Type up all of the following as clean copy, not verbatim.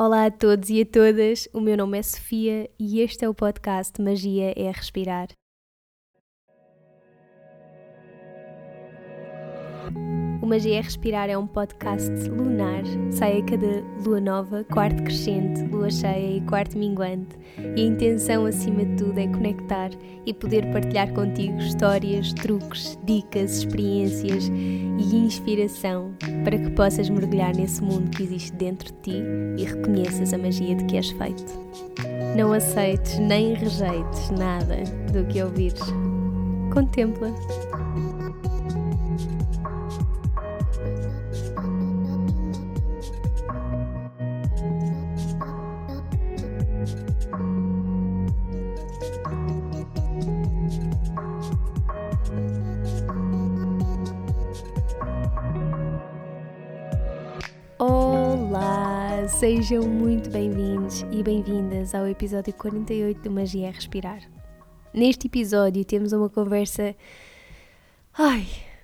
Olá a todos e a todas, o meu nome é Sofia e este é o podcast Magia é Respirar. O Magia é Respirar é um podcast lunar, sai a cada lua nova, quarto crescente, lua cheia e quarto minguante, e a intenção acima de tudo é conectar e poder partilhar contigo histórias, truques, dicas, experiências e inspiração para que possas mergulhar nesse mundo que existe dentro de ti e reconheças a magia de que és feito. Não aceites nem rejeites nada do que ouvires. Contempla. Sejam muito bem-vindos e bem-vindas ao episódio 48 do Magia é Respirar. Neste episódio temos uma conversa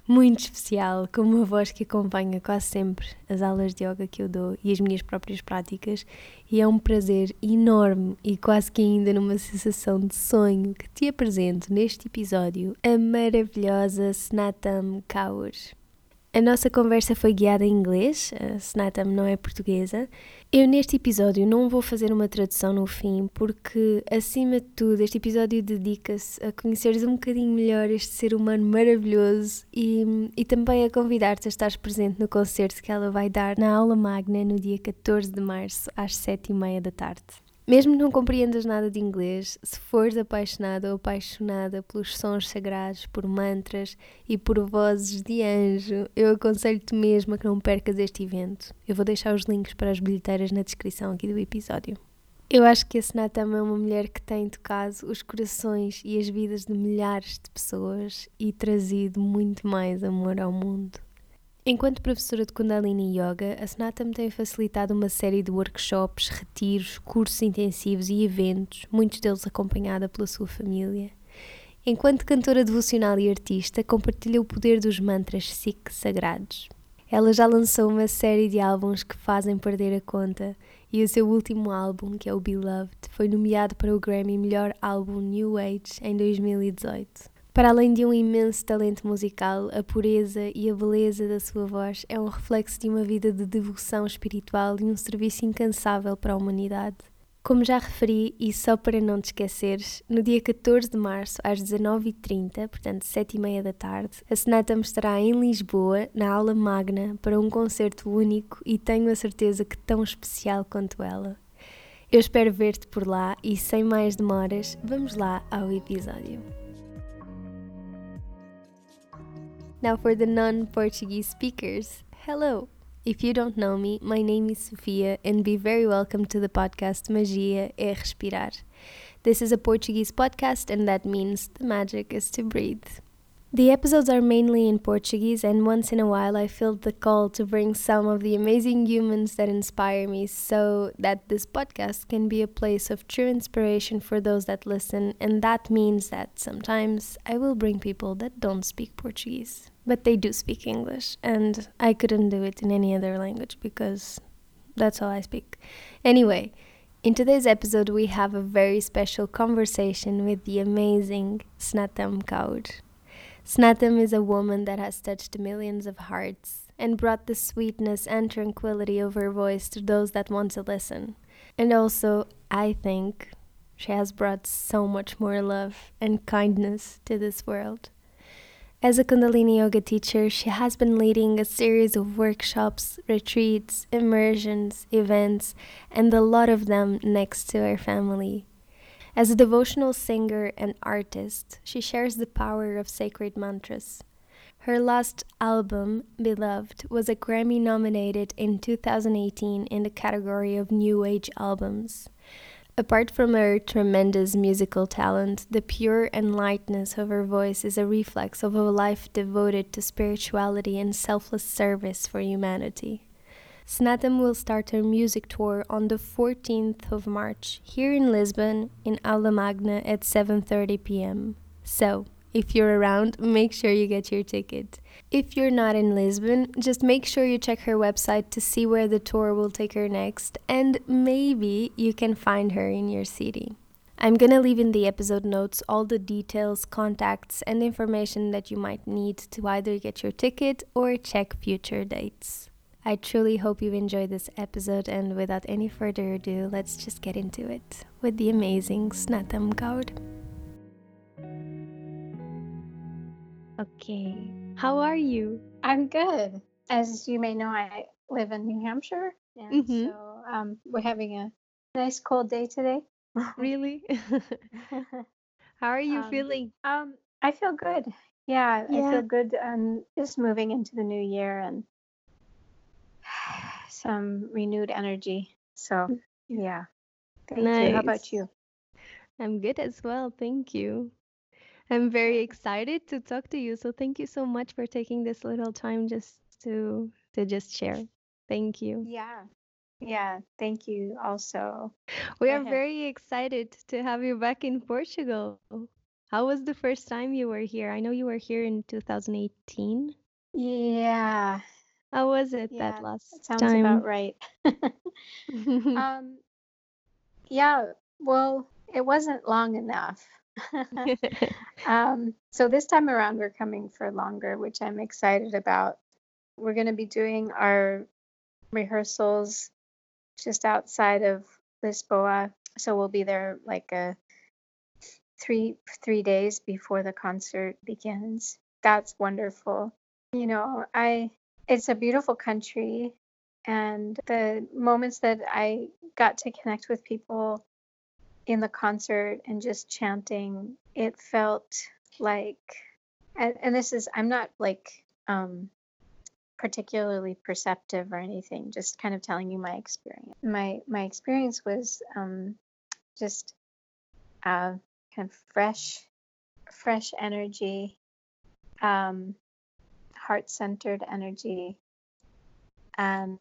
muito especial, com uma voz que acompanha quase sempre as aulas de yoga que eu dou e as minhas próprias práticas, e é um prazer enorme e quase que ainda numa sensação de sonho que te apresento neste episódio a maravilhosa Snatam Kaur. A nossa conversa foi guiada em inglês, a Snatam não é portuguesa. Eu neste episódio não vou fazer uma tradução no fim, porque acima de tudo este episódio dedica-se a conheceres um bocadinho melhor este ser humano maravilhoso e também a convidar-te a estar presente no concerto que ela vai dar na Aula Magna no dia 14 de março às 7h30 da tarde. Mesmo não compreendas nada de inglês, se fores apaixonado ou apaixonada pelos sons sagrados, por mantras e por vozes de anjo, eu aconselho-te mesmo a que não percas este evento. Eu vou deixar os links para as bilheteiras na descrição aqui do episódio. Eu acho que a Snatam é uma mulher que tem tocado os corações e as vidas de milhares de pessoas e trazido muito mais amor ao mundo. Enquanto professora de Kundalini Yoga, a Snatam tem facilitado uma série de workshops, retiros, cursos intensivos e eventos, muitos deles acompanhada pela sua família. Enquanto cantora devocional e artista, compartilha o poder dos mantras Sikh sagrados. Ela já lançou uma série de álbuns que fazem perder a conta, e o seu último álbum, que é o Beloved, foi nomeado para o Grammy Melhor Álbum New Age em 2018. Para além de um imenso talento musical, a pureza e a beleza da sua voz é um reflexo de uma vida de devoção espiritual e um serviço incansável para a humanidade. Como já referi, e só para não te esqueceres, no dia 14 de março, às 19h30, portanto 7h30 da tarde, a Snatam estará em Lisboa, na Aula Magna, para um concerto único e tenho a certeza que tão especial quanto ela. Eu espero ver-te por lá e, sem mais demoras, vamos lá ao episódio. Now for the non-Portuguese speakers, hello! If you don't know me, my name is Sofia and be very welcome to the podcast Magia é Respirar. This is a Portuguese podcast and that means the magic is to breathe. The episodes are mainly in Portuguese and once in a while I feel the call to bring some of the amazing humans that inspire me so that this podcast can be a place of true inspiration for those that listen, and that means that sometimes I will bring people that don't speak Portuguese. But they do speak English, and I couldn't do it in any other language because that's all I speak. Anyway, in today's episode we have a very special conversation with the amazing Snatam Kaur. Snatam is a woman that has touched millions of hearts and brought the sweetness and tranquility of her voice to those that want to listen. And also, I think she has brought so much more love and kindness to this world. As a Kundalini Yoga teacher, she has been leading a series of workshops, retreats, immersions, events, and a lot of them next to her family. As a devotional singer and artist, she shares the power of sacred mantras. Her last album, Beloved, was a Grammy nominated in 2018 in the category of New Age albums. Apart from her tremendous musical talent, the pure and lightness of her voice is a reflex of a life devoted to spirituality and selfless service for humanity. Snatam will start her music tour on the 14th of March here in Lisbon in Aula Magna at 7:30 p.m. So, If you're around, make sure you get your ticket. If you're not in Lisbon, just make sure you check her website to see where the tour will take her next, and maybe you can find her in your city. I'm gonna leave in the episode notes all the details, contacts, and information that you might need to either get your ticket or check future dates. I truly hope you enjoyed this episode, and without any further ado, let's just get into it with the amazing Snatam Kaur. Okay, how are you? I'm good. As you may know, I live in New Hampshire, and so we're having a nice cold day today. Really? How are you feeling? I feel good. Yeah, I feel good. Just moving into the new year and some renewed energy. So, yeah. Thank you. How about you? I'm good as well. Thank you. I'm very excited to talk to you. So thank you so much for taking this little time just to just share. Thank you. Yeah. Thank you also. We are very excited to have you back in Portugal. How was the first time you were here? I know you were here in 2018. Yeah. How was it that last time? Sounds about right. Yeah. Well, it wasn't long enough. So this time around we're coming for longer, which I'm excited about. We're going to be doing our rehearsals just outside of Lisboa, so we'll be there like three days before the concert begins. That's wonderful. You know, it's a beautiful country, and the moments that I got to connect with people in the concert and just chanting, it felt like, and this is, I'm not like particularly perceptive or anything, just kind of telling you my experience. My experience was just kind of fresh energy, heart-centered energy, and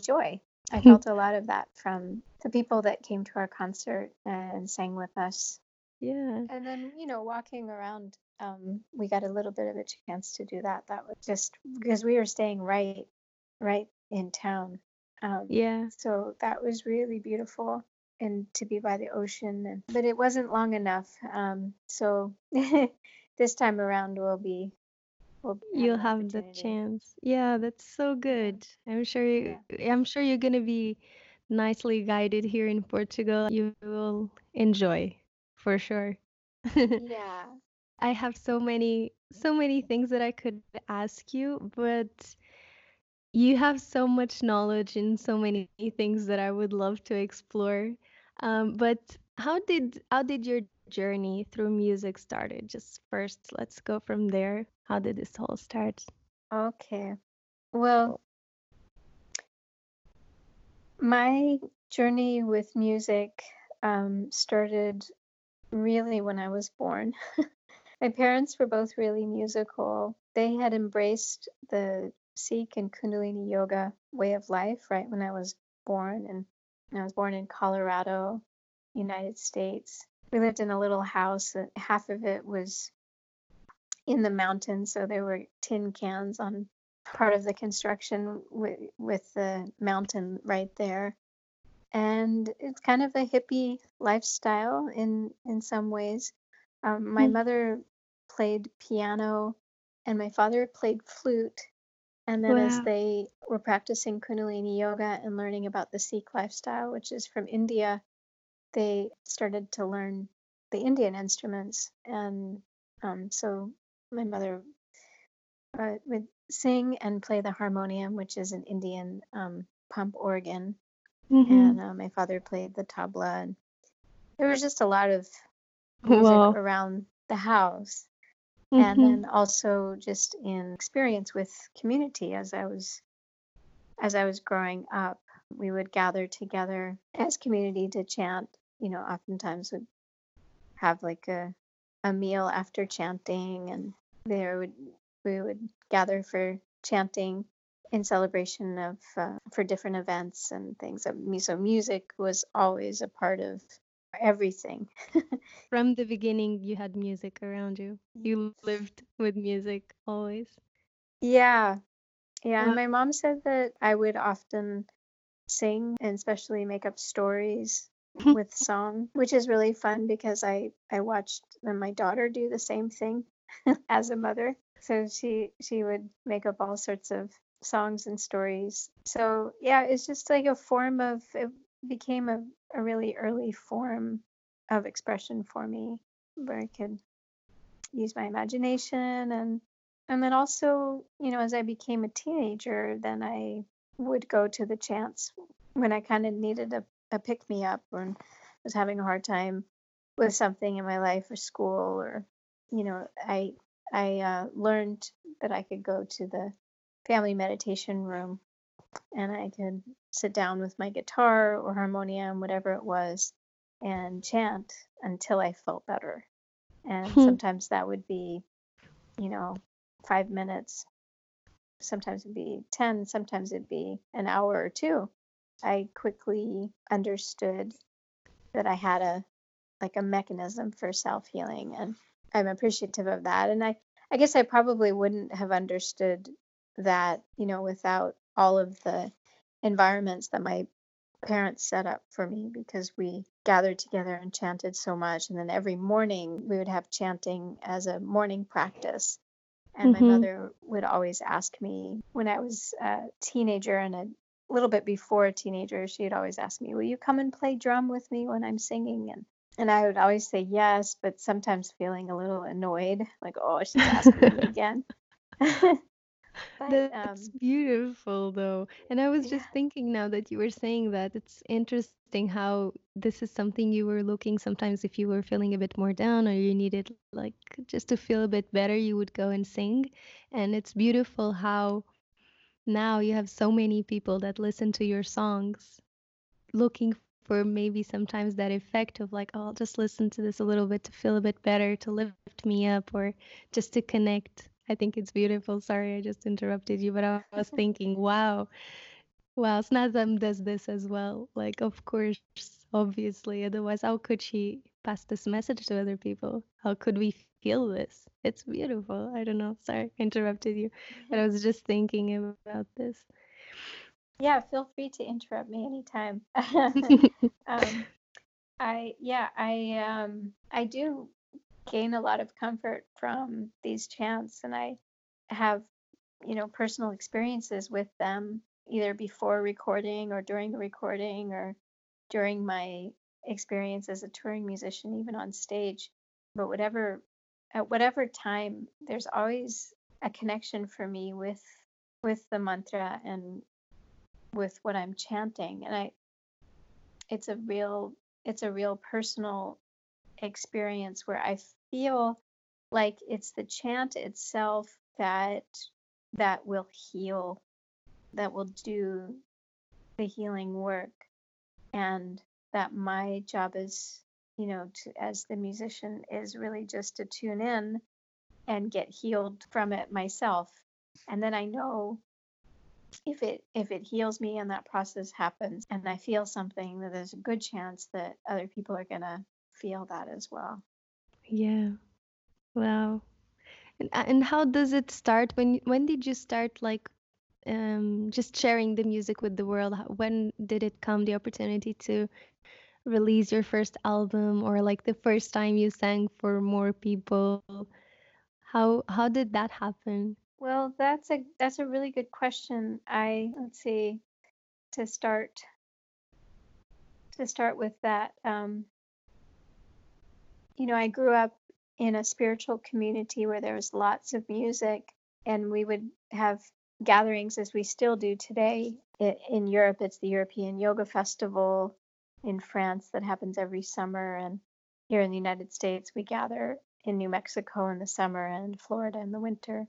joy. I felt a lot of that from the people that came to our concert and sang with us. Yeah. And then, you know, walking around, we got a little bit of a chance to do that. That was just because we were staying right in town. So that was really beautiful, and to be by the ocean. But it wasn't long enough. So this time around you'll have the chance. Yeah, that's so good. I'm sure you're going to be nicely guided here in Portugal. You will enjoy for sure. Yeah. I have so many things that I could ask you, but you have so much knowledge in so many things that I would love to explore. But how did your journey through music started? Just first, let's go from there. How did this all start? Okay. Well, my journey with music started really when I was born. My parents were both really musical. They had embraced the Sikh and Kundalini Yoga way of life right when I was born. And I was born in Colorado, United States. We lived in a little house. Half of it was in the mountains, so there were tin cans on part of the construction with the mountain right there. And it's kind of a hippie lifestyle in some ways. My mother played piano, and my father played flute. And then as they were practicing Kundalini Yoga and learning about the Sikh lifestyle, which is from India, they started to learn the Indian instruments. And so my mother would sing and play the harmonium, which is an Indian pump organ. Mm-hmm. And my father played the tabla. And there was just a lot of music around the house. Mm-hmm. And then also just in experience with community as I was growing up, we would gather together as community to chant. You know, oftentimes would have like a meal after chanting, and we would gather for chanting in celebration of for different events and things. So music was always a part of everything. From the beginning, you had music around you. You lived with music always. Yeah. Yeah. Wow. My mom said that I would often sing and especially make up stories with song, which is really fun because I watched my daughter do the same thing as a mother. So she would make up all sorts of songs and stories. So yeah, it's just like a form of, it became a really early form of expression for me where I could use my imagination. And then also, you know, as I became a teenager, then I would go to the chants when I kind of needed a pick-me-up or was having a hard time with something in my life or school, or, you know, I learned that I could go to the family meditation room and I could sit down with my guitar or harmonium, whatever it was, and chant until I felt better. And sometimes that would be, you know, 5 minutes. Sometimes it'd be 10, sometimes it'd be an hour or two. I quickly understood that I had a mechanism for self-healing, and I'm appreciative of that. And I guess I probably wouldn't have understood that, you know, without all of the environments that my parents set up for me, because we gathered together and chanted so much. And then every morning we would have chanting as a morning practice. And my mother would always ask me when I was a teenager and a little bit before a teenager, she'd always ask me, will you come and play drum with me when I'm singing? And I would always say yes, but sometimes feeling a little annoyed, like, oh, she's asking me again. But, that's beautiful, though. And I was just thinking now that you were saying that, it's interesting how this is something you were looking sometimes if you were feeling a bit more down or you needed like just to feel a bit better, you would go and sing. And it's beautiful how now you have so many people that listen to your songs looking for maybe sometimes that effect of like, oh, I'll just listen to this a little bit to feel a bit better, to lift me up or just to connect. I think it's beautiful. Sorry, I just interrupted you, but I was thinking, wow, Snatam does this as well. Like, of course, obviously, otherwise, how could she pass this message to other people? How could we feel this? It's beautiful. I don't know. Sorry, I interrupted you, but I was just thinking about this. Yeah, feel free to interrupt me anytime. I do gain a lot of comfort from these chants, and I have, you know, personal experiences with them either before recording or during the recording or during my experience as a touring musician, even on stage. But at whatever time, there's always a connection for me with the mantra and with what I'm chanting, and it's a real personal experience where I feel like it's the chant itself that will heal, that will do the healing work, and that my job is, you know, as the musician is really just to tune in and get healed from it myself. And then I know if it heals me and that process happens and I feel something, that there's a good chance that other people are gonna feel that as well. Yeah. Wow. And how does it start? When did you start just sharing the music with the world? When did it come, the opportunity to release your first album, or like the first time you sang for more people? How did that happen? Well, that's a really good question. To start with that, you know, I grew up in a spiritual community where there was lots of music, and we would have gatherings, as we still do today. In Europe, it's the European Yoga Festival in France that happens every summer. And here in the United States, we gather in New Mexico in the summer and Florida in the winter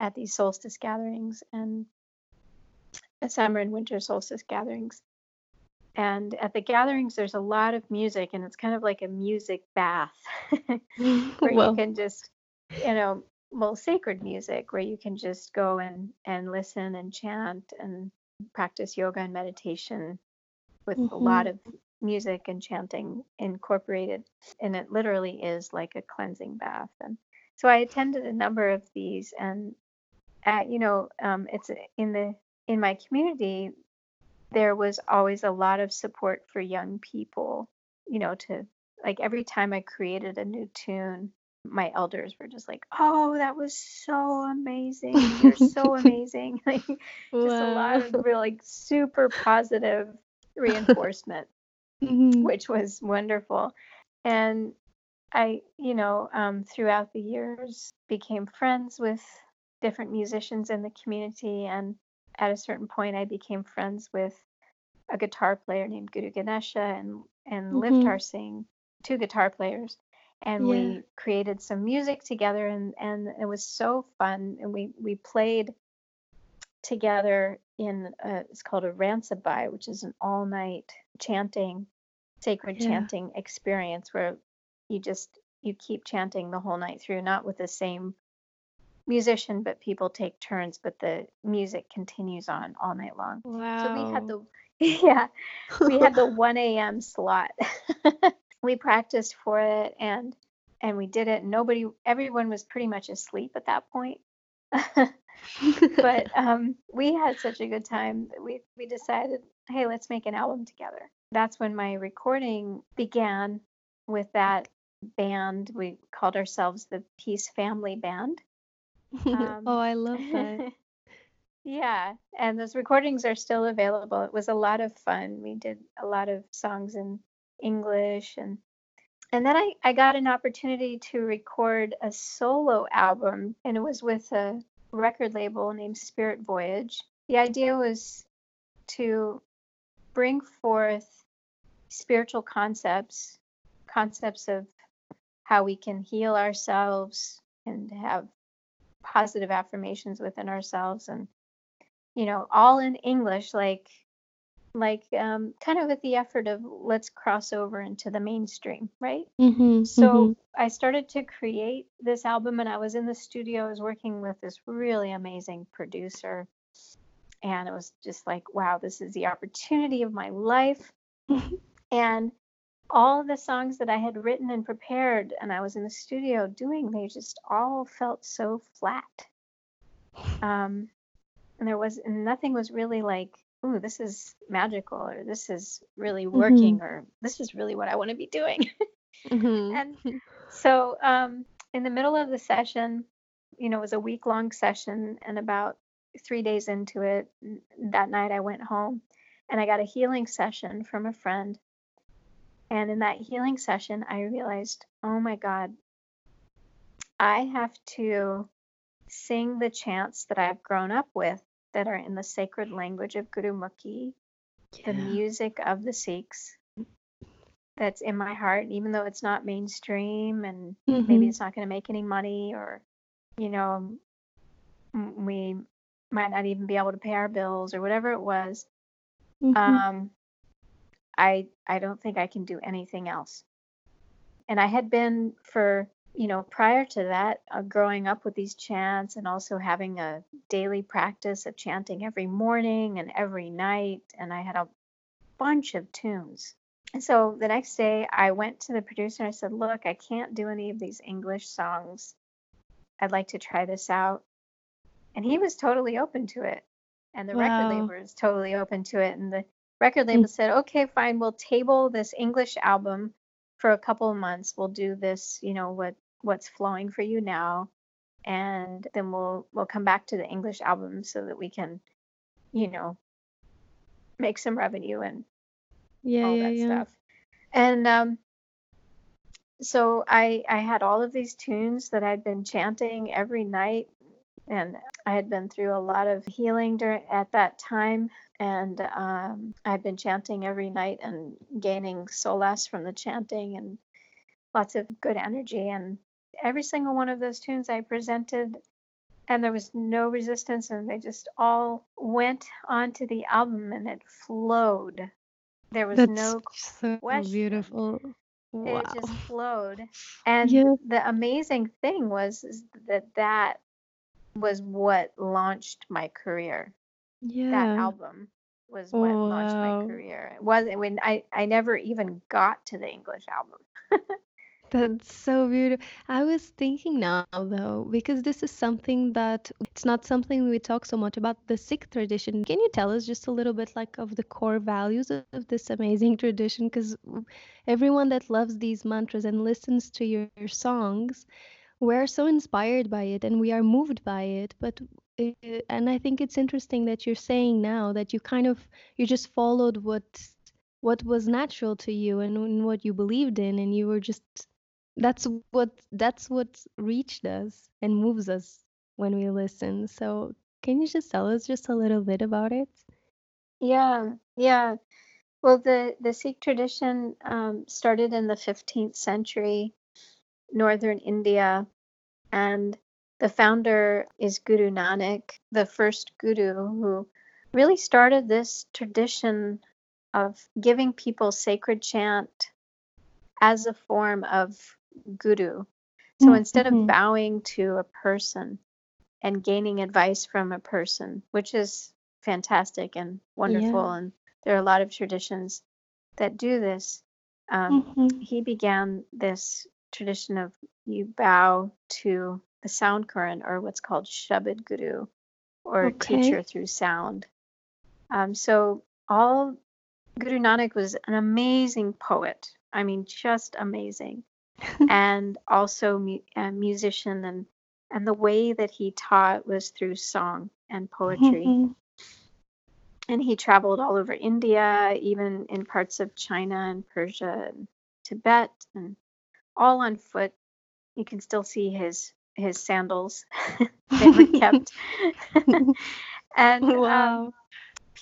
at these solstice gatherings, and the summer and winter solstice gatherings. And at the gatherings, there's a lot of music, and it's kind of like a music bath where you can just, you know, sacred music where you can just go and listen and chant and practice yoga and meditation with a lot of music and chanting incorporated, and it literally is like a cleansing bath. And so I attended a number of these, and it's in my community, there was always a lot of support for young people. To like every time I created a new tune, my elders were just like, "Oh, that was so amazing! You're so amazing!" Like, just a lot of real, like, super positive reinforcement, which was wonderful. And I, throughout the years, became friends with different musicians in the community, and at a certain point, I became friends with a guitar player named Guru Ganesha and Livtar Singh, two guitar players. And we created some music together, and it was so fun. And we played together in it's called a Ransabai, which is an all-night chanting, sacred chanting experience where you keep chanting the whole night through, not with the same musician, but people take turns, but the music continues on all night long. Wow. So we had the 1 a.m. slot. We practiced for it and we did it. Everyone was pretty much asleep at that point. But we had such a good time that we decided, hey, let's make an album together. That's when my recording began with that band. We called ourselves the Peace Family Band. Oh, I love that. Yeah, and those recordings are still available. It was a lot of fun. We did a lot of songs in English, and then I got an opportunity to record a solo album, and it was with a record label named Spirit Voyage. The idea was to bring forth spiritual concepts of how we can heal ourselves and have positive affirmations within ourselves, and all in English, kind of at the effort of let's cross over into the mainstream, right? I started to create this album, and I was in the studio. I was working with this really amazing producer, and it was just like, wow, this is the opportunity of my life. And all the songs that I had written and prepared, and I was in the studio doing, they just all felt so flat. And there was nothing was really like, ooh, this is magical, or this is really working, or this is really what I want to be doing. And so in the middle of the session, it was a week-long session, and about 3 days into it, that night I went home, and I got a healing session from a friend. And in that healing session, I realized, oh my God, I have to sing the chants that I've grown up with that are in the sacred language of Gurmukhi, the music of the Sikhs that's in my heart, even though it's not mainstream and maybe it's not going to make any money, or, we might not even be able to pay our bills or whatever it was. I don't think I can do anything else. And I had been prior to that, growing up with these chants, and also having a daily practice of chanting every morning and every night. And I had a bunch of tunes. And so the next day I went to the producer and I said, look, I can't do any of these English songs. I'd like to try this out. And he was totally open to it. And the record label was totally open to it. And the record label said, okay, fine, we'll table this English album for a couple of months. We'll do this, what's flowing for you now. And then we'll come back to the English album so that we can, make some revenue and all that stuff. And so I had all of these tunes that I'd been chanting every night. And I had been through a lot of healing at that time. And I've been chanting every night and gaining solace from the chanting and lots of good energy. And every single one of those tunes I presented, and there was no resistance, and they just all went onto the album, and it flowed. There was no question. That's so beautiful. Wow. It just flowed. And the amazing thing was that was what launched my career. That album. was what launched my career. It wasn't when I never even got to the English album. That's so beautiful. I was thinking now, though, because this is something that it's not something we talk so much about, the Sikh tradition. Can you tell us just a little bit like of the core values of this amazing tradition? Because everyone that loves these mantras and listens to your songs, we're so inspired by it and we are moved by it. And I think it's interesting that you're saying now that you kind of, you just followed what was natural to you and what you believed in, and you were just, that's what reached us and moves us when we listen. So can you just tell us just a little bit about it? Yeah. Well, the Sikh tradition started in the 15th century, northern India, and the founder is Guru Nanak, the first guru who really started this tradition of giving people sacred chant as a form of guru. So instead of bowing to a person and gaining advice from a person, which is fantastic and wonderful, and there are a lot of traditions that do this, he began this tradition of you bow to the sound current, or what's called Shabad Guru, or teacher through sound. Guru Nanak was an amazing poet. I mean, just amazing. And also a musician. And the way that he taught was through song and poetry. And he traveled all over India, even in parts of China and Persia and Tibet, and all on foot. You can still see his sandals. They were kept. And wow.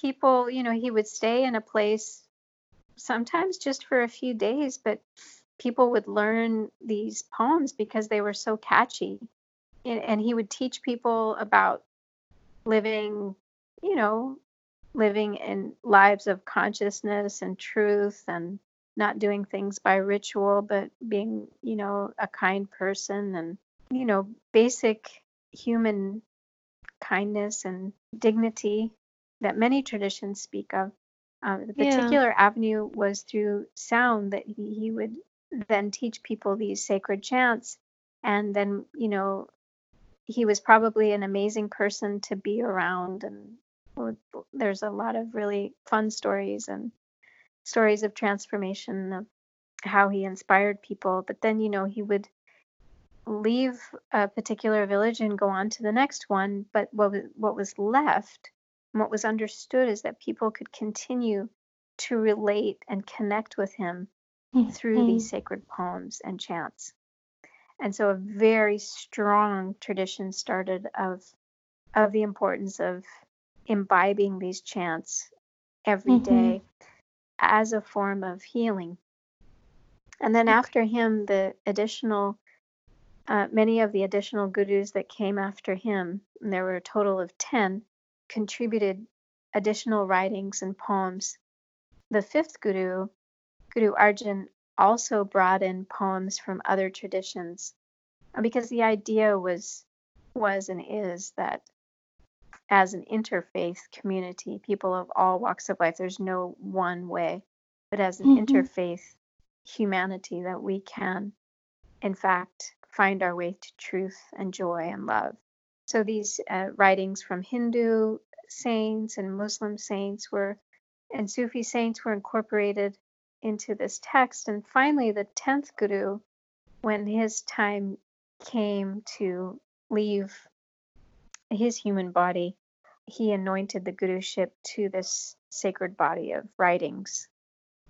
People, he would stay in a place sometimes just for a few days, but people would learn these poems because they were so catchy. And he would teach people about living in lives of consciousness and truth, and not doing things by ritual, but being, a kind person, and, basic human kindness and dignity that many traditions speak of. The particular avenue was through sound, that he would then teach people these sacred chants. And then, he was probably an amazing person to be around. And there's a lot of really fun stories and stories of transformation, of how he inspired people. But then, he would leave a particular village and go on to the next one. But what was left, and what was understood, is that people could continue to relate and connect with him through these sacred poems and chants. And so a very strong tradition started of the importance of imbibing these chants every day as a form of healing. And then after him, many of the additional gurus that came after him, and there were a total of 10, contributed additional writings and poems. The fifth guru, Guru Arjan, also brought in poems from other traditions, because the idea was and is that as an interfaith community, people of all walks of life, there's no one way, but as an interfaith humanity, that we can, in fact, find our way to truth and joy and love. So these writings from Hindu saints and Muslim saints and Sufi saints were incorporated into this text. And finally, the 10th guru, when his time came to leave his human body, he anointed the guruship to this sacred body of writings,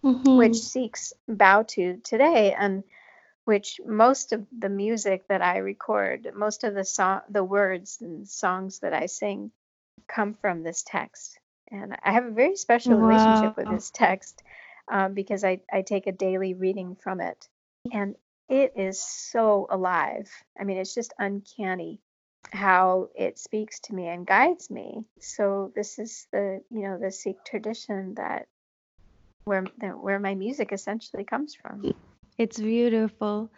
which Sikhs bow to today, and which most of the music that I record, most of the words and songs that I sing come from this text. And I have a very special relationship with this text because I take a daily reading from it. And it is so alive. I mean, it's just uncanny how it speaks to me and guides me. So this is the Sikh tradition where my music essentially comes from. It's beautiful.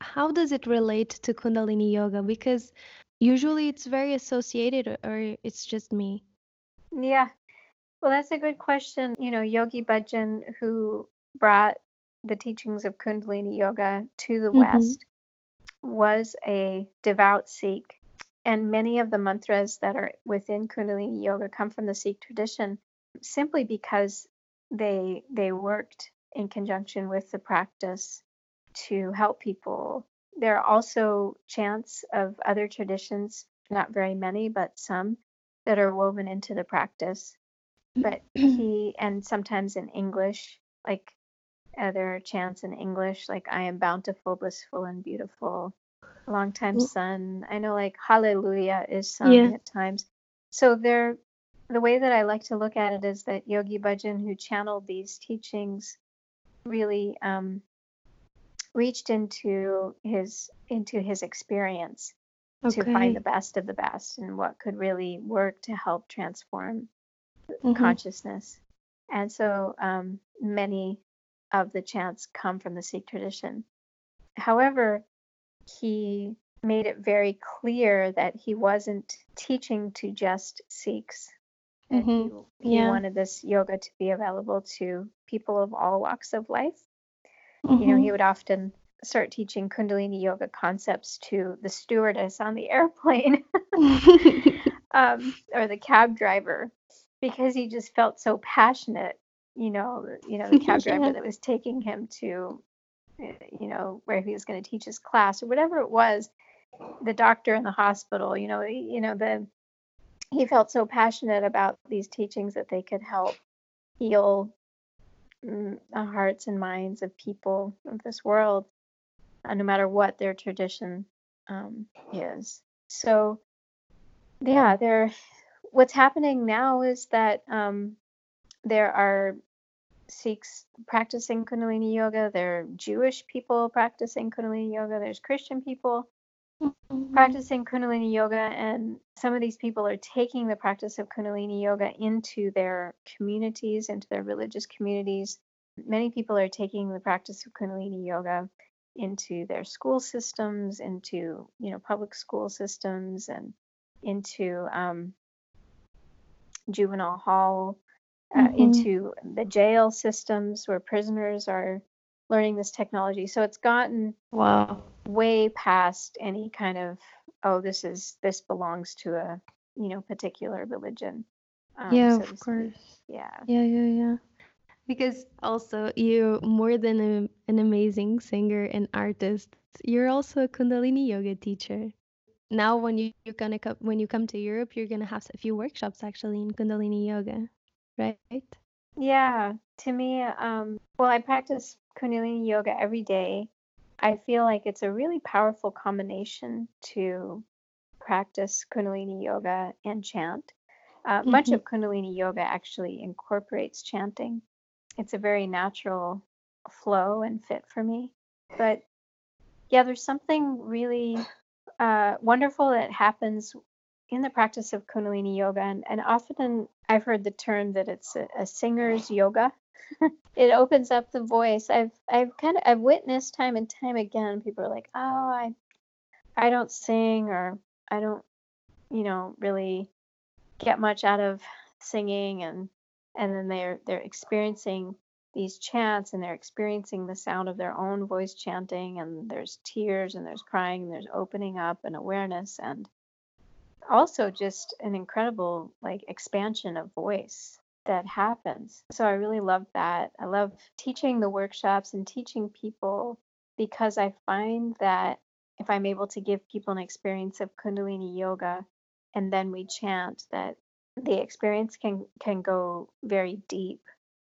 How does it relate to Kundalini Yoga? Because usually it's very associated, or it's just me. Yeah. Well, that's a good question. You know, Yogi Bhajan, who brought the teachings of Kundalini Yoga to the West, was a devout Sikh. And many of the mantras that are within Kundalini Yoga come from the Sikh tradition simply because they worked in conjunction with the practice to help people. There are also chants of other traditions, not very many, but some that are woven into the practice. But sometimes in English, like other chants in English, like I am bountiful, blissful, and beautiful, long time sun. I know like hallelujah is sung at times. So the way that I like to look at it is that Yogi Bhajan, who channeled these teachings, really reached into his experience to find the best of the best and what could really work to help transform consciousness. And so many of the chants come from the Sikh tradition. However, he made it very clear that he wasn't teaching to just Sikhs. Mm-hmm. He wanted this yoga to be available to people of all walks of life. Mm-hmm. You know, he would often start teaching Kundalini Yoga concepts to the stewardess on the airplane or the cab driver, because he just felt so passionate, you know, the cab driver that was taking him to, you know, where he was going to teach his class or whatever it was, the doctor in the hospital, he felt so passionate about these teachings that they could help heal the hearts and minds of people of this world, no matter what their tradition is. So, yeah, what's happening now is that there are Sikhs practicing Kundalini Yoga, there are Jewish people practicing Kundalini Yoga, there's Christian people practicing Kundalini Yoga, and some of these people are taking the practice of Kundalini Yoga into their communities, into their religious communities. Many people are taking the practice of Kundalini Yoga into their school systems, into, you know, public school systems, and into juvenile hall, into the jail systems where prisoners are learning this technology. So it's gotten way past any kind of, this belongs to a, you know, particular religion. Of course. Yeah. Because also you're more than an amazing singer and artist, you're also a Kundalini Yoga teacher. Now, when you come to Europe, you're gonna have a few workshops actually in Kundalini Yoga, right? Yeah. To me, I practice Kundalini Yoga every day. I feel like it's a really powerful combination to practice Kundalini Yoga and chant. Much of Kundalini Yoga actually incorporates chanting. It's a very natural flow and fit for me. But yeah, there's something really wonderful that happens in the practice of Kundalini Yoga. And often I've heard the term that it's a singer's yoga. It opens up the voice. I've witnessed time and time again, people are like, I don't sing, or I don't, you know, really get much out of singing. And then they're experiencing these chants, and they're experiencing the sound of their own voice chanting, and there's tears, and there's crying, and there's opening up and awareness, and also just an incredible like expansion of voice that happens. So I really love that. I love teaching the workshops and teaching people, because I find that if I'm able to give people an experience of Kundalini Yoga and then we chant, that the experience can go very deep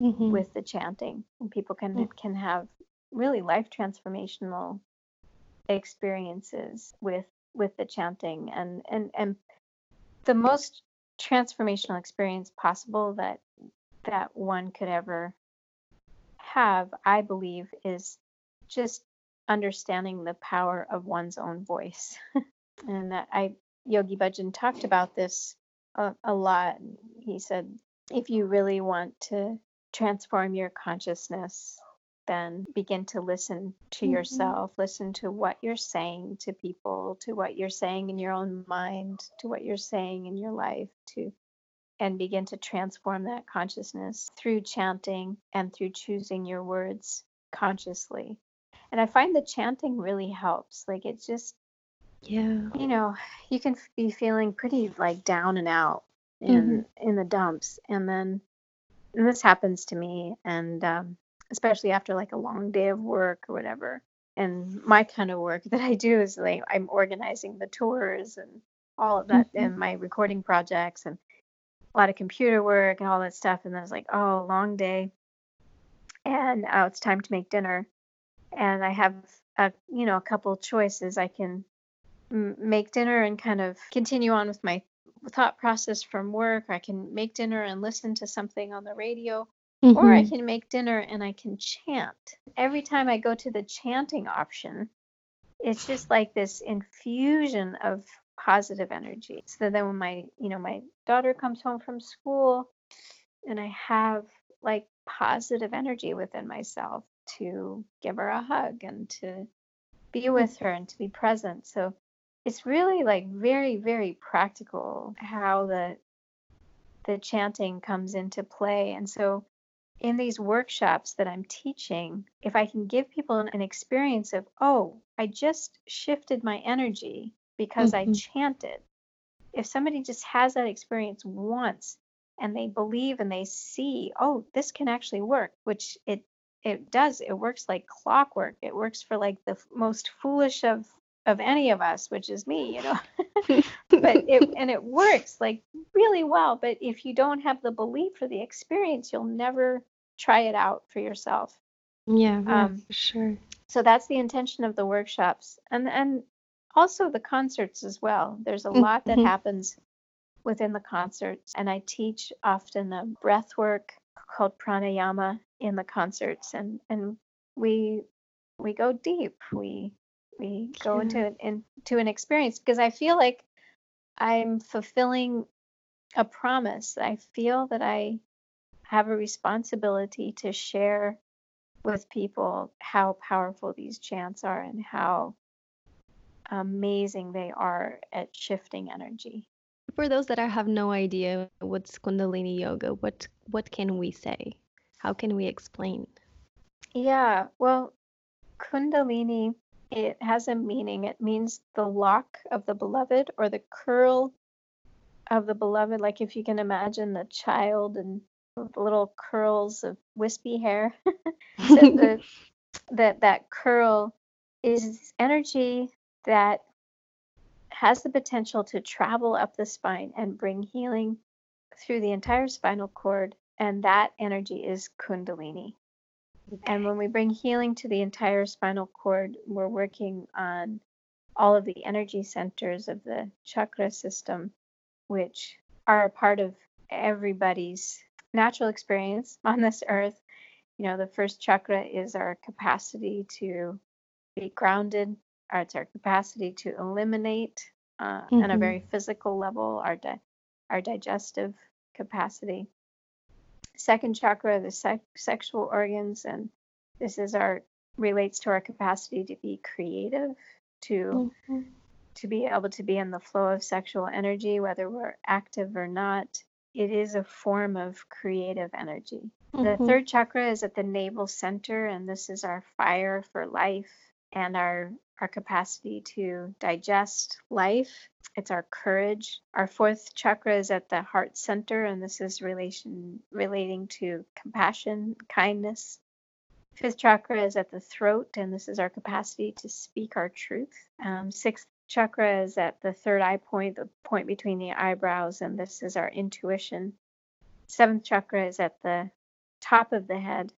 with the chanting, and people can have really life transformational experiences with the chanting, and the most transformational experience possible that one could ever have, I believe, is just understanding the power of one's own voice. And Yogi Bhajan talked about this a lot. He said, if you really want to transform your consciousness, then begin to listen to yourself, listen to what you're saying to people, to what you're saying in your own mind, to what you're saying in your life, to and begin to transform that consciousness through chanting and through choosing your words consciously. And I find the chanting really helps. Like, it's just, you know, you can be feeling pretty like down and out in the dumps. And then and this happens to me. And especially after like a long day of work or whatever. And my kind of work that I do is like, I'm organizing the tours and all of that and my recording projects and a lot of computer work and all that stuff. And then I was like, oh, long day. And it's time to make dinner. And I have, a couple choices. I can make dinner and kind of continue on with my thought process from work. I can make dinner and listen to something on the radio. Mm-hmm. Or I can make dinner and I can chant. Every time I go to the chanting option, it's just like this infusion of positive energy. So then when my daughter comes home from school and I have like positive energy within myself to give her a hug and to be with her and to be present. So it's really like very, very practical how the chanting comes into play. And so in these workshops that I'm teaching, if I can give people an experience of, oh, I just shifted my energy because I chanted. If somebody just has that experience once and they believe and they see, oh, this can actually work, which it does. It works like clockwork. It works for like the most foolish of any of us, which is me, you know. But it works like really well. But if you don't have the belief or the experience, you'll never try it out for yourself. Yeah, for sure. So that's the intention of the workshops and also the concerts as well. There's a lot that happens within the concerts, and I teach often a breath work called pranayama in the concerts, and we go deep. We go into an experience because I feel like I'm fulfilling a promise. I feel that I have a responsibility to share with people how powerful these chants are and how amazing they are at shifting energy. For those that have no idea what's Kundalini Yoga, what can we say? How can we explain? Yeah, well, Kundalini, it has a meaning. It means the lock of the beloved or the curl of the beloved. Like if you can imagine the child and the little curls of wispy hair, so that curl is energy that has the potential to travel up the spine and bring healing through the entire spinal cord. And that energy is Kundalini. Okay. And when we bring healing to the entire spinal cord, we're working on all of the energy centers of the chakra system, which are a part of everybody's natural experience on this earth. You know, the first chakra is our capacity to be grounded. It's our capacity to eliminate on a very physical level, our digestive capacity. Second chakra, the sexual organs, and this is relates to our capacity to be creative, to be able to be in the flow of sexual energy, whether we're active or not. It is a form of creative energy. The third chakra is at the navel center, and this is our fire for life and our capacity to digest life. It's our courage. Our fourth chakra is at the heart center, and this is relating to compassion, kindness. Fifth chakra is at the throat, and this is our capacity to speak our truth. Sixth chakra is at the third eye point, the point between the eyebrows, and this is our intuition. Seventh chakra is at the top of the head,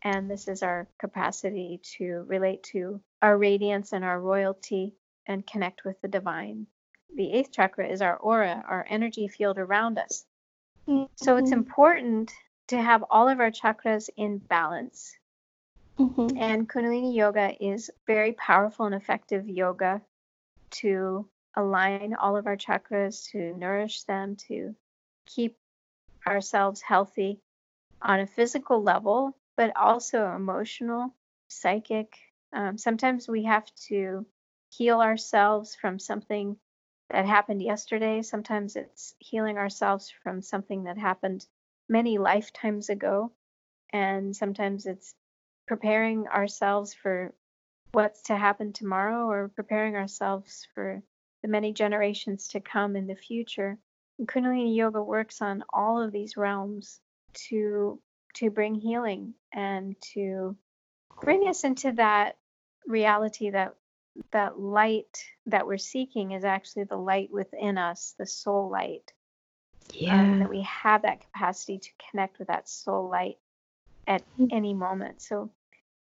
and this is our capacity to relate to our radiance and our royalty and connect with the divine. The eighth chakra is our aura, our energy field around us. So it's important to have all of our chakras in balance. And Kundalini Yoga is very powerful and effective yoga to align all of our chakras, to nourish them, to keep ourselves healthy on a physical level, but also emotional, psychic. Sometimes we have to heal ourselves from something that happened yesterday. Sometimes it's healing ourselves from something that happened many lifetimes ago. And sometimes it's preparing ourselves for what's to happen tomorrow, or preparing ourselves for the many generations to come in the future. And Kundalini Yoga works on all of these realms to bring healing and to bring us into that reality that light that we're seeking is actually the light within us, the soul light. Yeah. That we have that capacity to connect with that soul light at any moment. So,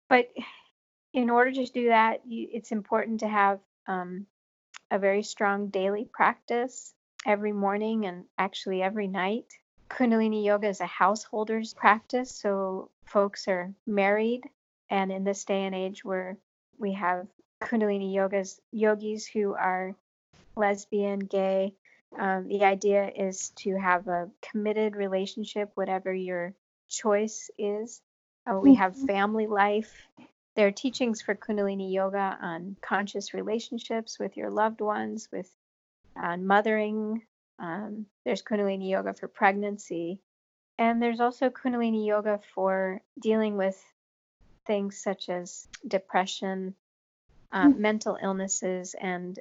but in order to do that, it's important to have a very strong daily practice every morning and actually every night. Kundalini Yoga is a householder's practice, so folks are married, and in this day and age where we have Kundalini yogis who are lesbian, gay, the idea is to have a committed relationship, whatever your choice is. We have family life. There are teachings for Kundalini Yoga on conscious relationships with your loved ones, on mothering. There's Kundalini Yoga for pregnancy. And there's also Kundalini Yoga for dealing with things such as depression, mental illnesses, and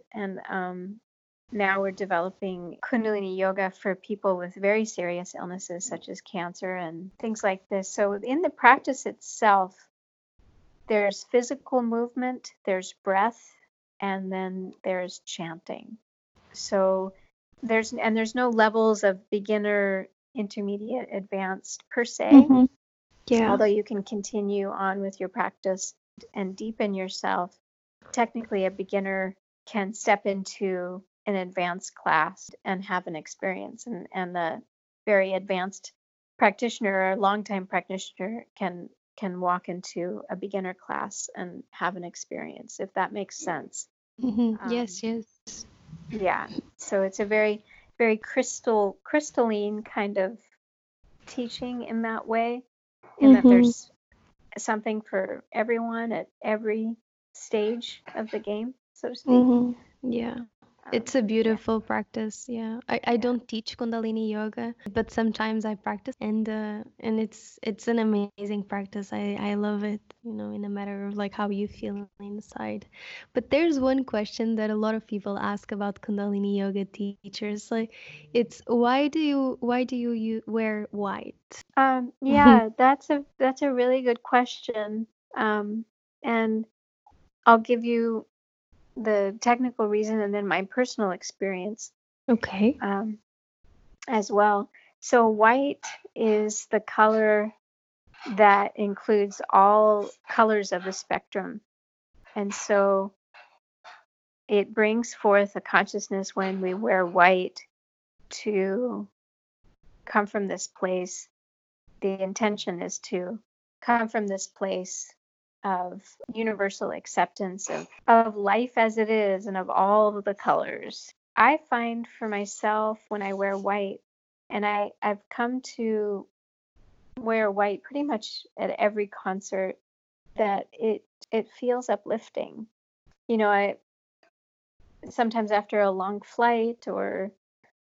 now we're developing Kundalini Yoga for people with very serious illnesses such as cancer and things like this. So in the practice itself, there's physical movement, there's breath, and then there's chanting. So there's no levels of beginner, intermediate, advanced per se. Mm-hmm. Yeah. Although you can continue on with your practice and deepen yourself. Technically, a beginner can step into an advanced class and have an experience, and the very advanced practitioner or longtime practitioner can walk into a beginner class and have an experience, if that makes sense. Mm-hmm. Yes. Yeah. So it's a very, very crystalline kind of teaching in that way, in that there's something for everyone at every stage of the game, so to speak. Mm-hmm. Yeah. It's a beautiful practice. Yeah. I don't teach Kundalini Yoga, but sometimes I practice, and it's an amazing practice. I love it, in a matter of like how you feel inside. But there's one question that a lot of people ask about Kundalini Yoga teachers. Like, it's why do you wear white? Yeah, that's a really good question. And I'll give you the technical reason and then my personal experience. Okay. As well. So white is the color that includes all colors of the spectrum. And so it brings forth a consciousness when we wear white to come from this place. The intention is to come from this place of universal acceptance of life as it is and of all of the colors. I find for myself when I wear white, and I've come to wear white pretty much at every concert, that it feels uplifting. I sometimes after a long flight or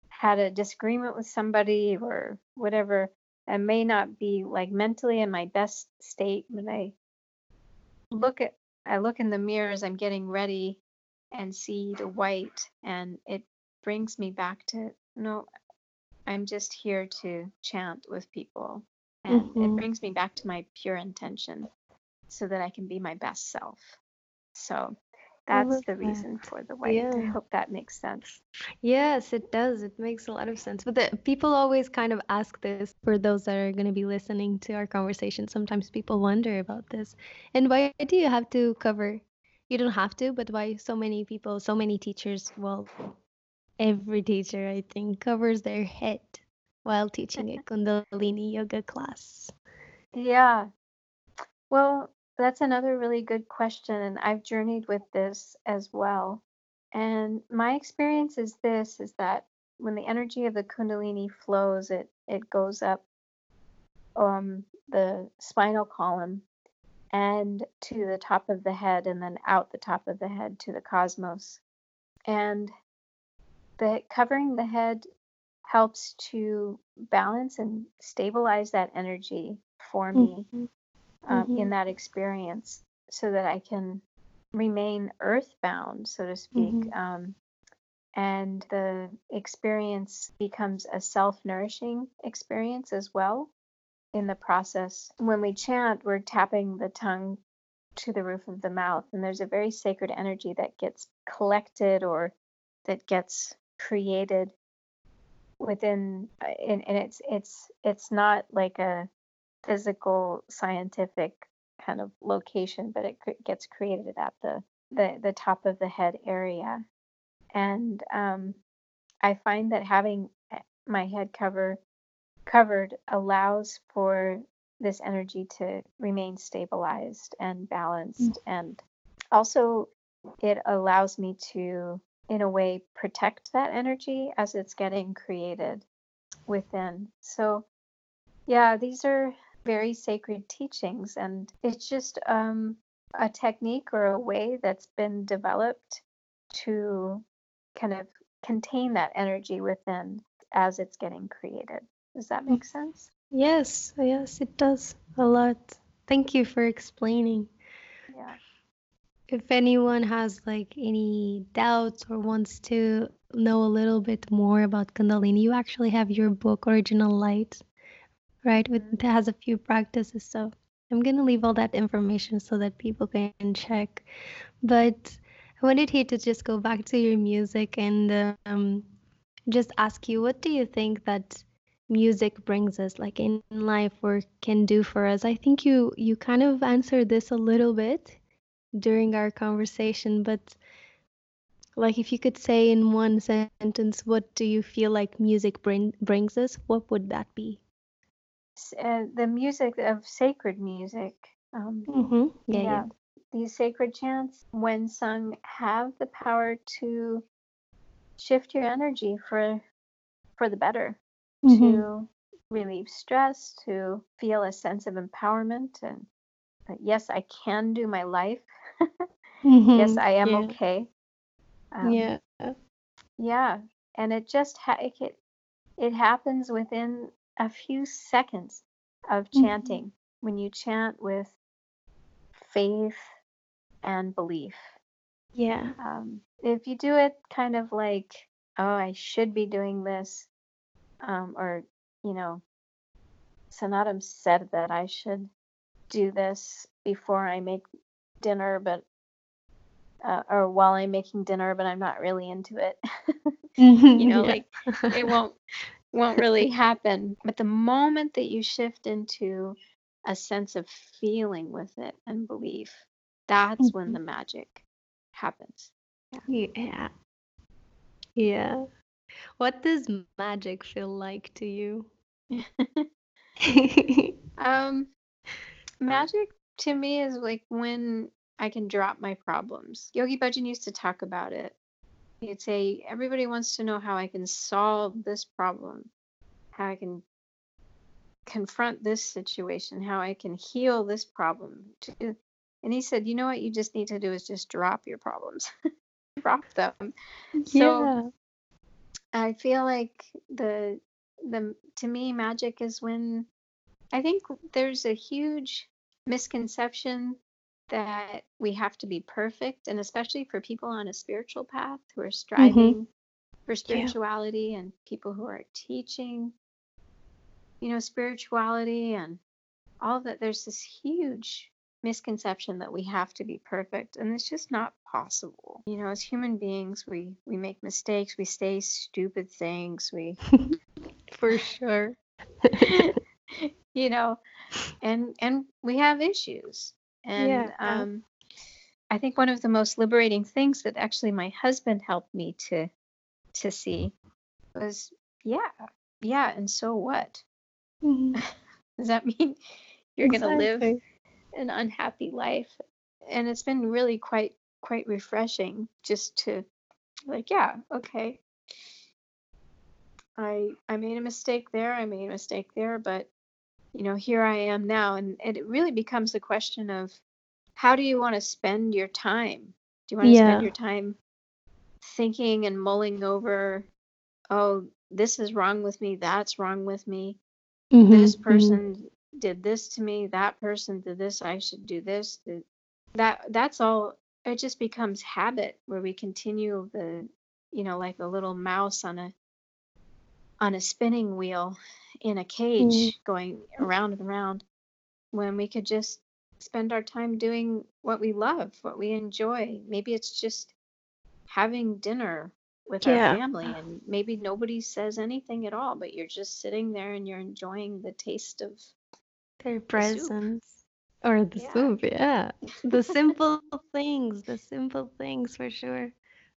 had a disagreement with somebody or whatever, I may not be like mentally in my best state when I look in the mirror as I'm getting ready and see the white, and it brings me back to, I'm just here to chant with people, and it brings me back to my pure intention so that I can be my best self. So that's the reason for the white. Yeah. I hope that makes sense. Yes, it does. It makes a lot of sense. But people always kind of ask this, for those that are going to be listening to our conversation. Sometimes people wonder about this. And why do you have to cover? You don't have to, but why so many people, so many teachers, well, every teacher, I think, covers their head while teaching a Kundalini Yoga class? Yeah. Well, that's another really good question, and I've journeyed with this as well. And my experience is this, is that when the energy of the Kundalini flows, it goes up the spinal column and to the top of the head, and then out the top of the head to the cosmos. And Covering the head helps to balance and stabilize that energy for me in that experience, so that I can remain earthbound, so to speak. And the experience becomes a self-nourishing experience as well in the process. When we chant, we're tapping the tongue to the roof of the mouth, and there's a very sacred energy that gets collected or that gets created within, and it's not like a physical scientific kind of location, but it gets created at the top of the head area. And I find that having my head covered allows for this energy to remain stabilized and balanced. And also it allows me to, in a way, protect that energy as it's getting created within. So yeah, these are very sacred teachings, and it's just a technique or a way that's been developed to kind of contain that energy within as it's getting created. Does that make sense? Yes, it does a lot. Thank you for explaining. Yeah. If anyone has like any doubts or wants to know a little bit more about Kundalini, you actually have your book, Original Light, right? It has a few practices. So I'm going to leave all that information so that people can check. But I wanted here to just go back to your music and just ask you, what do you think that music brings us, like in life, or can do for us? I think you kind of answered this a little bit during our conversation, but like if you could say in one sentence, what do you feel like music brings us? What would that be? The music of sacred music. Yeah. These sacred chants, when sung, have the power to shift your energy for the better, to relieve stress, to feel a sense of empowerment and yes, I can do my life. Yes, I am okay. Yeah. And it just it happens within a few seconds of chanting. When you chant with faith and belief. Yeah. If you do it kind of like, oh, I should be doing this, or you know, Snatam said that I should do this before I make dinner, but or while I'm making dinner, but I'm not really into it. You know, like it won't really happen. But the moment that you shift into a sense of feeling with it and belief, that's when the magic happens. Yeah. What does magic feel like to you? Magic to me is like when I can drop my problems. Yogi Bhajan used to talk about it. He'd say, everybody wants to know how I can solve this problem, how I can confront this situation, how I can heal this problem. And he said, you know what you just need to do is just drop your problems. Drop them. So I feel like the to me, magic is when, I think there's a huge misconception that we have to be perfect, and especially for people on a spiritual path who are striving for spirituality and people who are teaching, you know, spirituality and all of that. There's this huge misconception that we have to be perfect, and it's just not possible. You know, as human beings, we make mistakes, we say stupid things, we for sure. You know, and we have issues. And I think one of the most liberating things that actually my husband helped me to see was, and so what? Does that mean you're going to live an unhappy life? And it's been really quite refreshing just to like, okay. I made a mistake there. I made a mistake there, but you know, here I am now. And it really becomes a question of, how do you want to spend your time? Do you want to spend your time thinking and mulling over, oh, this is wrong with me, that's wrong with me, this person did this to me, that person did this, I should do this, that's all. It just becomes habit where we continue the, you know, like a little mouse on a spinning wheel in a cage going around and around, when we could just spend our time doing what we love, what we enjoy. Maybe it's just having dinner with our family, and maybe nobody says anything at all, but you're just sitting there and you're enjoying the taste of their presence. Or the soup, the simple things, for sure.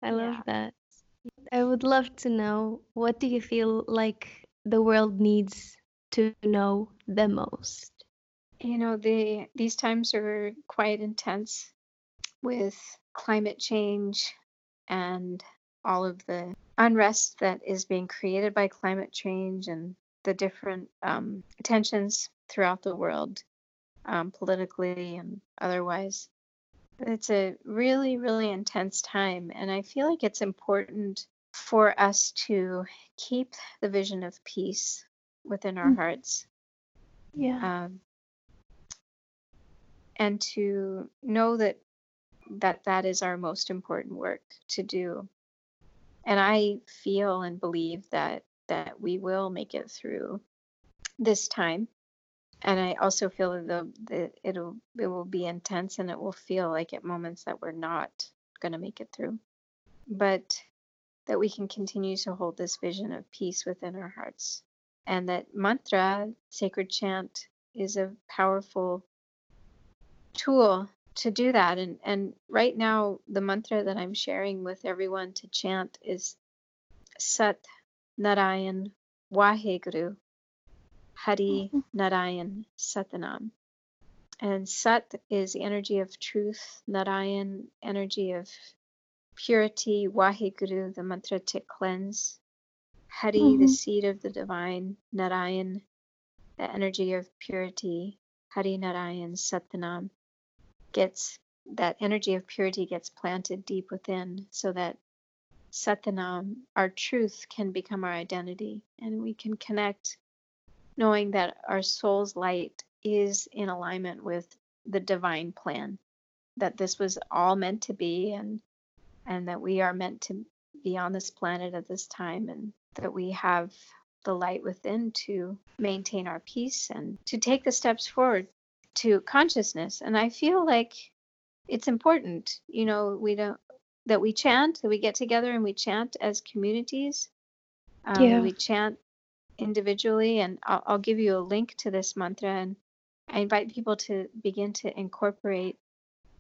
I love that. I would love to know, what do you feel like the world needs to know the most? You know, these times are quite intense with climate change and all of the unrest that is being created by climate change, and the different tensions throughout the world, politically and otherwise. It's a really, really intense time. And I feel like it's important for us to keep the vision of peace within our hearts. Yeah. And to know that is our most important work to do. And I feel and believe that we will make it through this time. And I also feel that it will be intense, and it will feel like at moments that we're not going to make it through. But that we can continue to hold this vision of peace within our hearts. And that mantra, sacred chant, is a powerful tool to do that, and right now the mantra that I'm sharing with everyone to chant is Sat Narayan Waheguru Hari Narayan Satnam. And Sat is the energy of truth, Narayan, energy of purity, Waheguru, the mantra to cleanse, Hari, the seed of the divine, Narayan, the energy of purity, Hari Narayan Satnam. Gets that energy of purity gets planted deep within, so that Satnam, our truth, can become our identity, and we can connect, knowing that our soul's light is in alignment with the divine plan, that this was all meant to be, and that we are meant to be on this planet at this time, and that we have the light within to maintain our peace and to take the steps forward to consciousness. And I feel like it's important, you know, that we get together and we chant as communities. We chant individually, and I'll give you a link to this mantra, and I invite people to begin to incorporate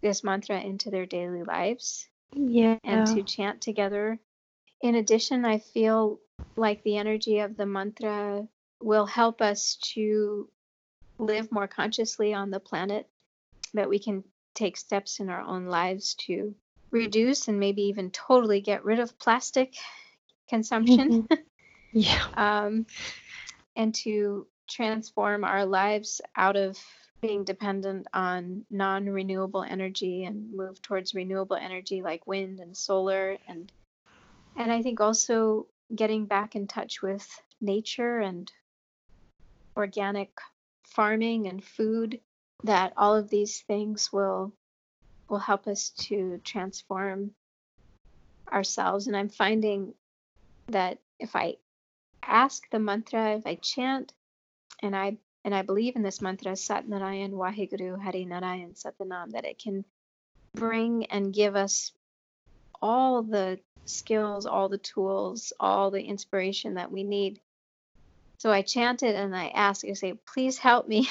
this mantra into their daily lives and to chant together. In addition, I feel like the energy of the mantra will help us to live more consciously on the planet, that we can take steps in our own lives to reduce and maybe even totally get rid of plastic consumption. And to transform our lives out of being dependent on non-renewable energy and move towards renewable energy like wind and solar. And I think also getting back in touch with nature and organic farming and food, that all of these things will help us to transform ourselves. And I'm finding that if I ask the mantra, if I chant, and I believe in this mantra, Sat Narayan Waheguru Hari Narayan Satnam, that it can bring and give us all the skills, all the tools, all the inspiration that we need. So I chant it and I ask, I say, please help me.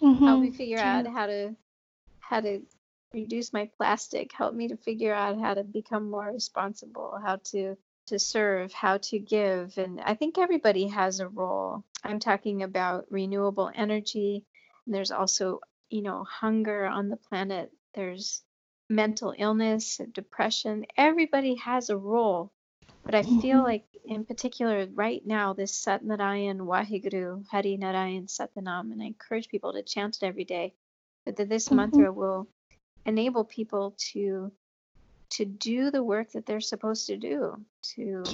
Help me figure out how to reduce my plastic. Help me to figure out how to become more responsible, how to serve, how to give. And I think everybody has a role. I'm talking about renewable energy. And there's also, you know, hunger on the planet. There's mental illness, depression. Everybody has a role. But I feel like, in particular, right now, this Sat Narayan Waheguru Hari Narayan Satnam, and I encourage people to chant it every day, but that this mantra will enable people to to do the work that they're supposed to do, to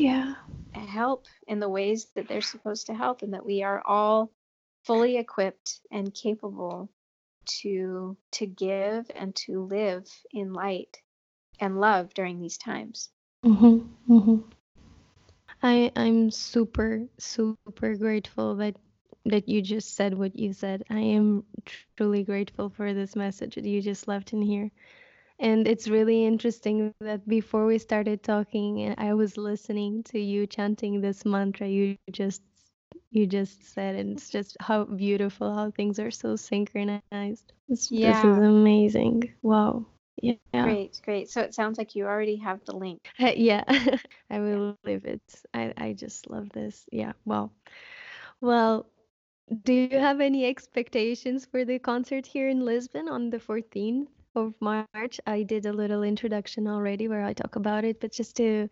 help in the ways that they're supposed to help, and that we are all fully equipped and capable to give and to live in light and love during these times. Mm-hmm, mm-hmm. I'm super, super grateful that you just said what you said. I am truly grateful for this message that you just left in here. And it's really interesting that before we started talking, and I was listening to you chanting this mantra you just said, and it's just how beautiful, how things are so synchronized. This is amazing. Wow. Yeah. Great. So it sounds like you already have the link. Yeah. I will leave it. I just love this. Yeah. Wow. Well, do you have any expectations for the concert here in Lisbon on the 14th of March? I did a little introduction already where I talk about it, but just to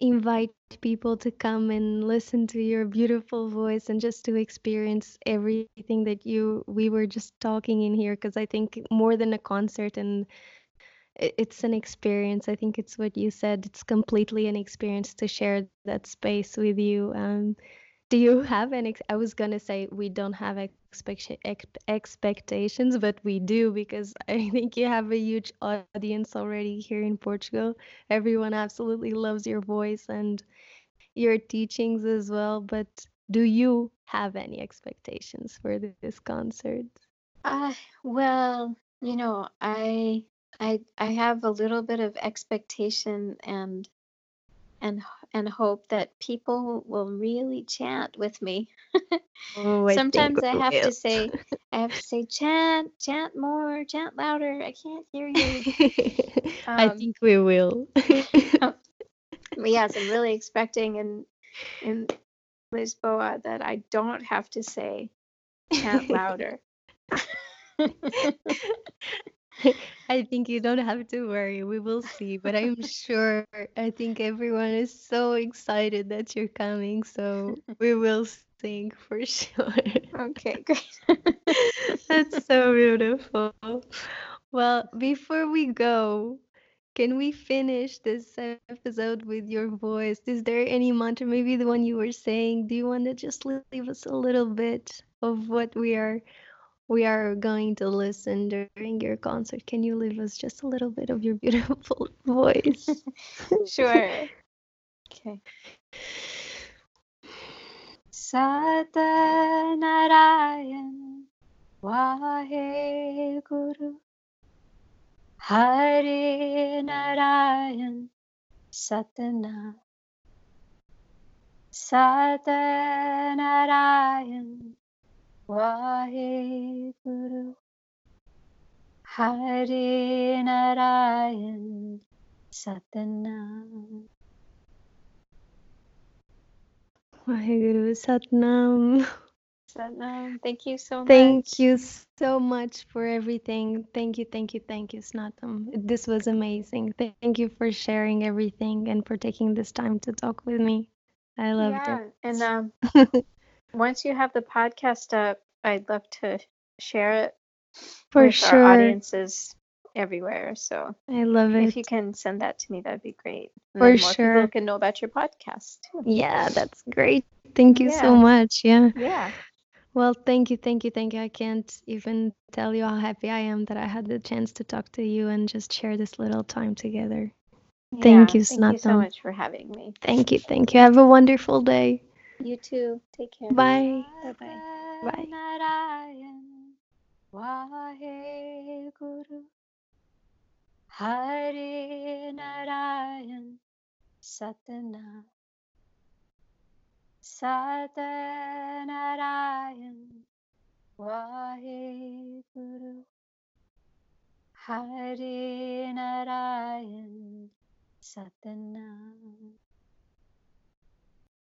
invite people to come and listen to your beautiful voice and just to experience everything that we were just talking in here, because I think more than a concert, and it's an experience. I think it's what you said. It's completely an experience to share that space with you. Do you have I was going to say we don't have expectations, but we do, because I think you have a huge audience already here in Portugal. Everyone absolutely loves your voice and your teachings as well. But do you have any expectations for this concert? Well, you know, I have a little bit of expectation and hope that people will really chant with me. Sometimes I have to say, chant more, chant louder. I can't hear you. I think we will. Yes, I'm really expecting in Lisboa that I don't have to say chant louder. I think you don't have to worry. We will see. But I'm sure, I think everyone is so excited that you're coming. So we will sing for sure. Okay, great. That's so beautiful. Well, before we go, can we finish this episode with your voice? Is there any mantra, maybe the one you were saying? Do you want to just leave us a little bit of what we are going to listen during your concert? Can you leave us just a little bit of your beautiful voice? Sure. Okay. Sat Narayan Waheguru Hari Narayan Satnam. Sat Narayan Waheguru Hari Narayan Satnam. Waheguru Satnam. Satnam. Thank you so much. Thank you so much for everything. Thank you, Snatam. This was amazing. Thank you for sharing everything and for taking this time to talk with me. I loved it. And once you have the podcast up, I'd love to share it with our audiences everywhere. So I love it. If you can send that to me, that'd be great. And more people can know about your podcast too. Yeah, that's great. Thank you so much. Yeah. Yeah. Well, thank you. I can't even tell you how happy I am that I had the chance to talk to you and just share this little time together. Yeah, thank you, Snatam. Thank you so much for having me. Thank you. Have a wonderful day. You too. Take care. Bye. Bye. Narayan Waheguru Hari Narayan Satnam. Sat Narayan Waheguru Hari Narayan Satnam.